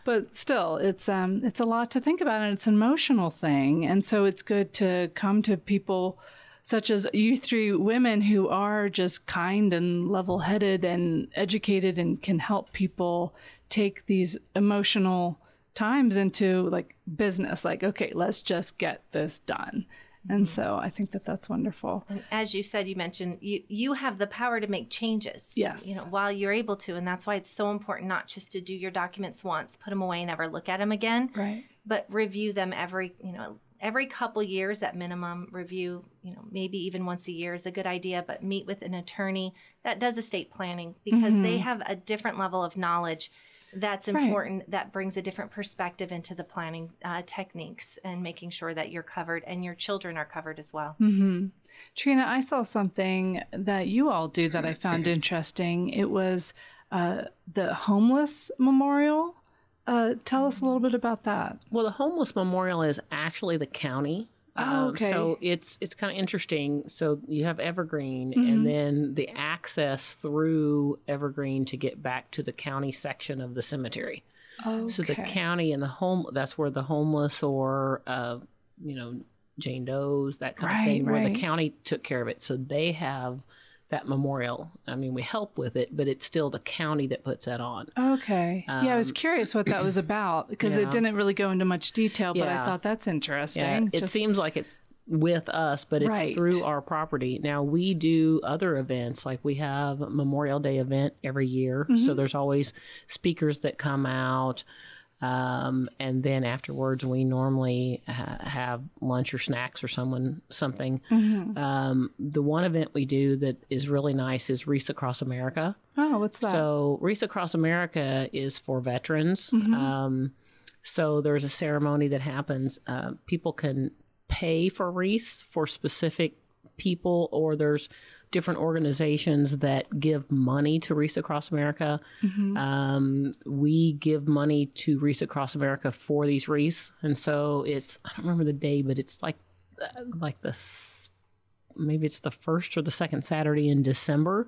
but still, it's a lot to think about, and it's an emotional thing. And so it's good to come to people such as you three women who are just kind and level-headed and educated and can help people take these emotional times into like business. Like, okay, let's just get this done. And so I think that that's wonderful. And as you said, you mentioned you have the power to make changes. Yes. You know, while you're able to. And that's why it's so important not just to do your documents once, put them away, never look at them again. Right. But review them every couple years at minimum. Review, maybe even once a year is a good idea. But meet with an attorney that does estate planning because they have a different level of knowledge. That's important. Right. That brings a different perspective into the planning techniques and making sure that you're covered and your children are covered as well. Mm-hmm. Trina, I saw something that you all do that I found interesting. It was the homeless memorial. Tell us a little bit about that. Well, the homeless memorial is actually the county. Oh, okay. So it's kind of interesting. So you have Evergreen and then the access through Evergreen to get back to the county section of the cemetery. Okay. So the county and the home, that's where the homeless or, Jane Doe's, that kind of thing, where the county took care of it. So they have that memorial. I mean, we help with it, but it's still the county that puts that on. Okay. I was curious what that was about because it didn't really go into much detail, but I thought that's interesting. Yeah. It seems like it's with us, but it's through our property. Now, we do other events, like we have a Memorial Day event every year. Mm-hmm. So there's always speakers that come out. And then afterwards, we normally have lunch or snacks or something. Mm-hmm. The one event we do that is really nice is Wreaths Across America. Oh, what's that? So Wreaths Across America is for veterans. Mm-hmm. So there's a ceremony that happens. People can pay for wreaths for specific people, or there's different organizations that give money to Wreaths Across America. Mm-hmm. We give money to Wreaths Across America for these wreaths. And so it's, I don't remember the day, but it's maybe it's the first or the second Saturday in December.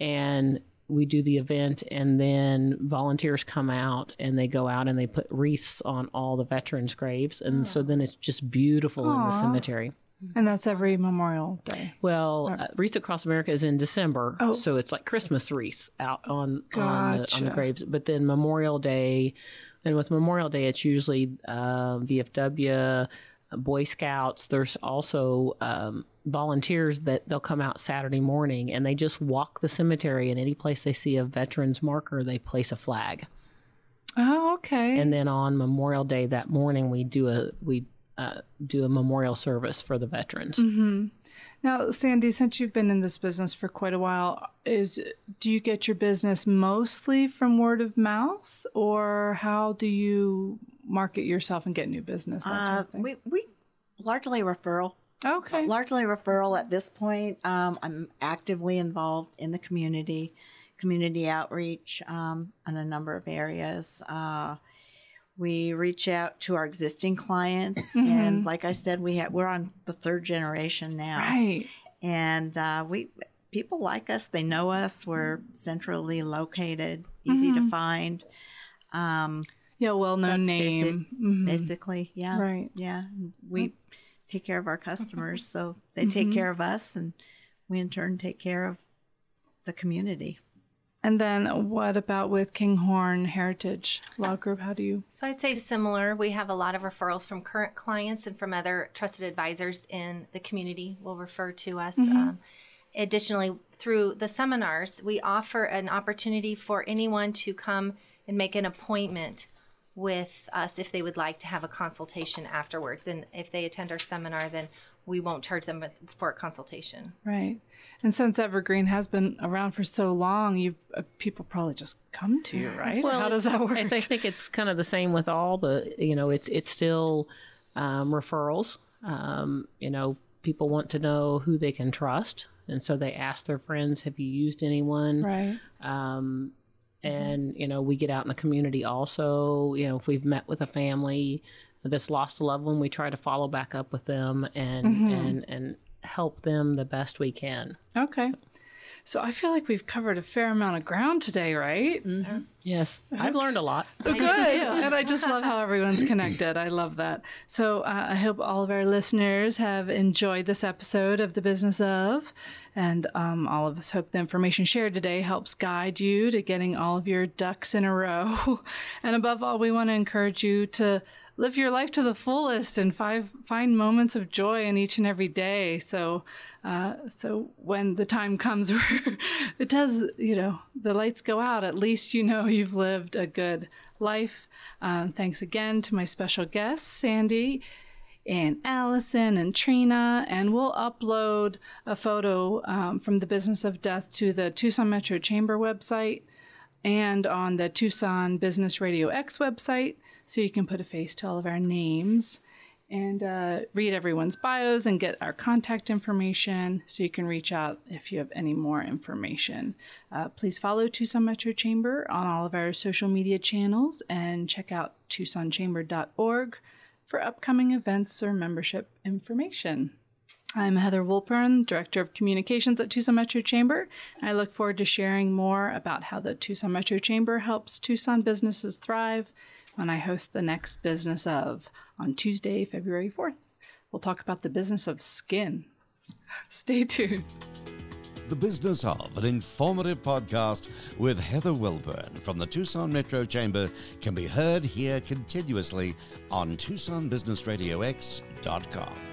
And we do the event, and then volunteers come out and they go out and they put wreaths on all the veterans' graves. And so then it's just beautiful in the cemetery. And that's every Memorial Day. Well, Wreaths Across America is in December, so it's like Christmas wreaths out on the graves. But then Memorial Day, and with Memorial Day, it's usually VFW, Boy Scouts. There's also volunteers that they'll come out Saturday morning, and they just walk the cemetery, and any place they see a veteran's marker, they place a flag. Oh, okay. And then on Memorial Day that morning, we do a memorial service for the veterans. Mm-hmm. Now, Sandy, since you've been in this business for quite a while, do you get your business mostly from word of mouth, or how do you market yourself and get new business? That sort of thing? We largely referral. Okay. Largely referral at this point. I'm actively involved in the community outreach in a number of areas. We reach out to our existing clients, and like I said, we're on the third generation now. Right. And people like us; they know us. We're centrally located, easy to find. Well-known name, basically. Yeah, right. Yeah, we take care of our customers, so they take care of us, and we in turn take care of the community. And then what about with Kinghorn Heritage Law Group? How do you? So I'd say similar. We have a lot of referrals from current clients and from other trusted advisors in the community will refer to us. Mm-hmm. Additionally, through the seminars, we offer an opportunity for anyone to come and make an appointment with us if they would like to have a consultation afterwards. And if they attend our seminar, then we won't charge them for a consultation. Right. And since Evergreen has been around for so long, people probably just come to you, right? Well, how does that work? I think it's kind of the same with all the, it's still referrals. People want to know who they can trust. And so they ask their friends, have you used anyone? Right. And, we get out in the community also, if we've met with a family that's lost a loved one, we try to follow back up with them and help them the best we can. Okay. So I feel like we've covered a fair amount of ground today, right? Mm-hmm. Yes. I've learned a lot. Good. And I just love how everyone's connected. I love that. So I hope all of our listeners have enjoyed this episode of The Business Of. And all of us hope the information shared today helps guide you to getting all of your ducks in a row. And above all, we want to encourage you to live your life to the fullest and find moments of joy in each and every day. So when the time comes where it does, the lights go out, at least you know you've lived a good life. Thanks again to my special guests, Sandy and Allison and Trina. And we'll upload a photo from The Business of Death to the Tucson Metro Chamber website and on the Tucson Business Radio X website. So you can put a face to all of our names and read everyone's bios and get our contact information so you can reach out if you have any more information. Please follow Tucson Metro Chamber on all of our social media channels and check out TucsonChamber.org for upcoming events or membership information. I'm Heather Wolpern, Director of Communications at Tucson Metro Chamber. I look forward to sharing more about how the Tucson Metro Chamber helps Tucson businesses thrive when I host the next Business Of on Tuesday, February 4th. We'll talk about the business of skin. Stay tuned. The Business Of, an informative podcast with Heather Wilburn from the Tucson Metro Chamber, can be heard here continuously on TucsonBusinessRadioX.com.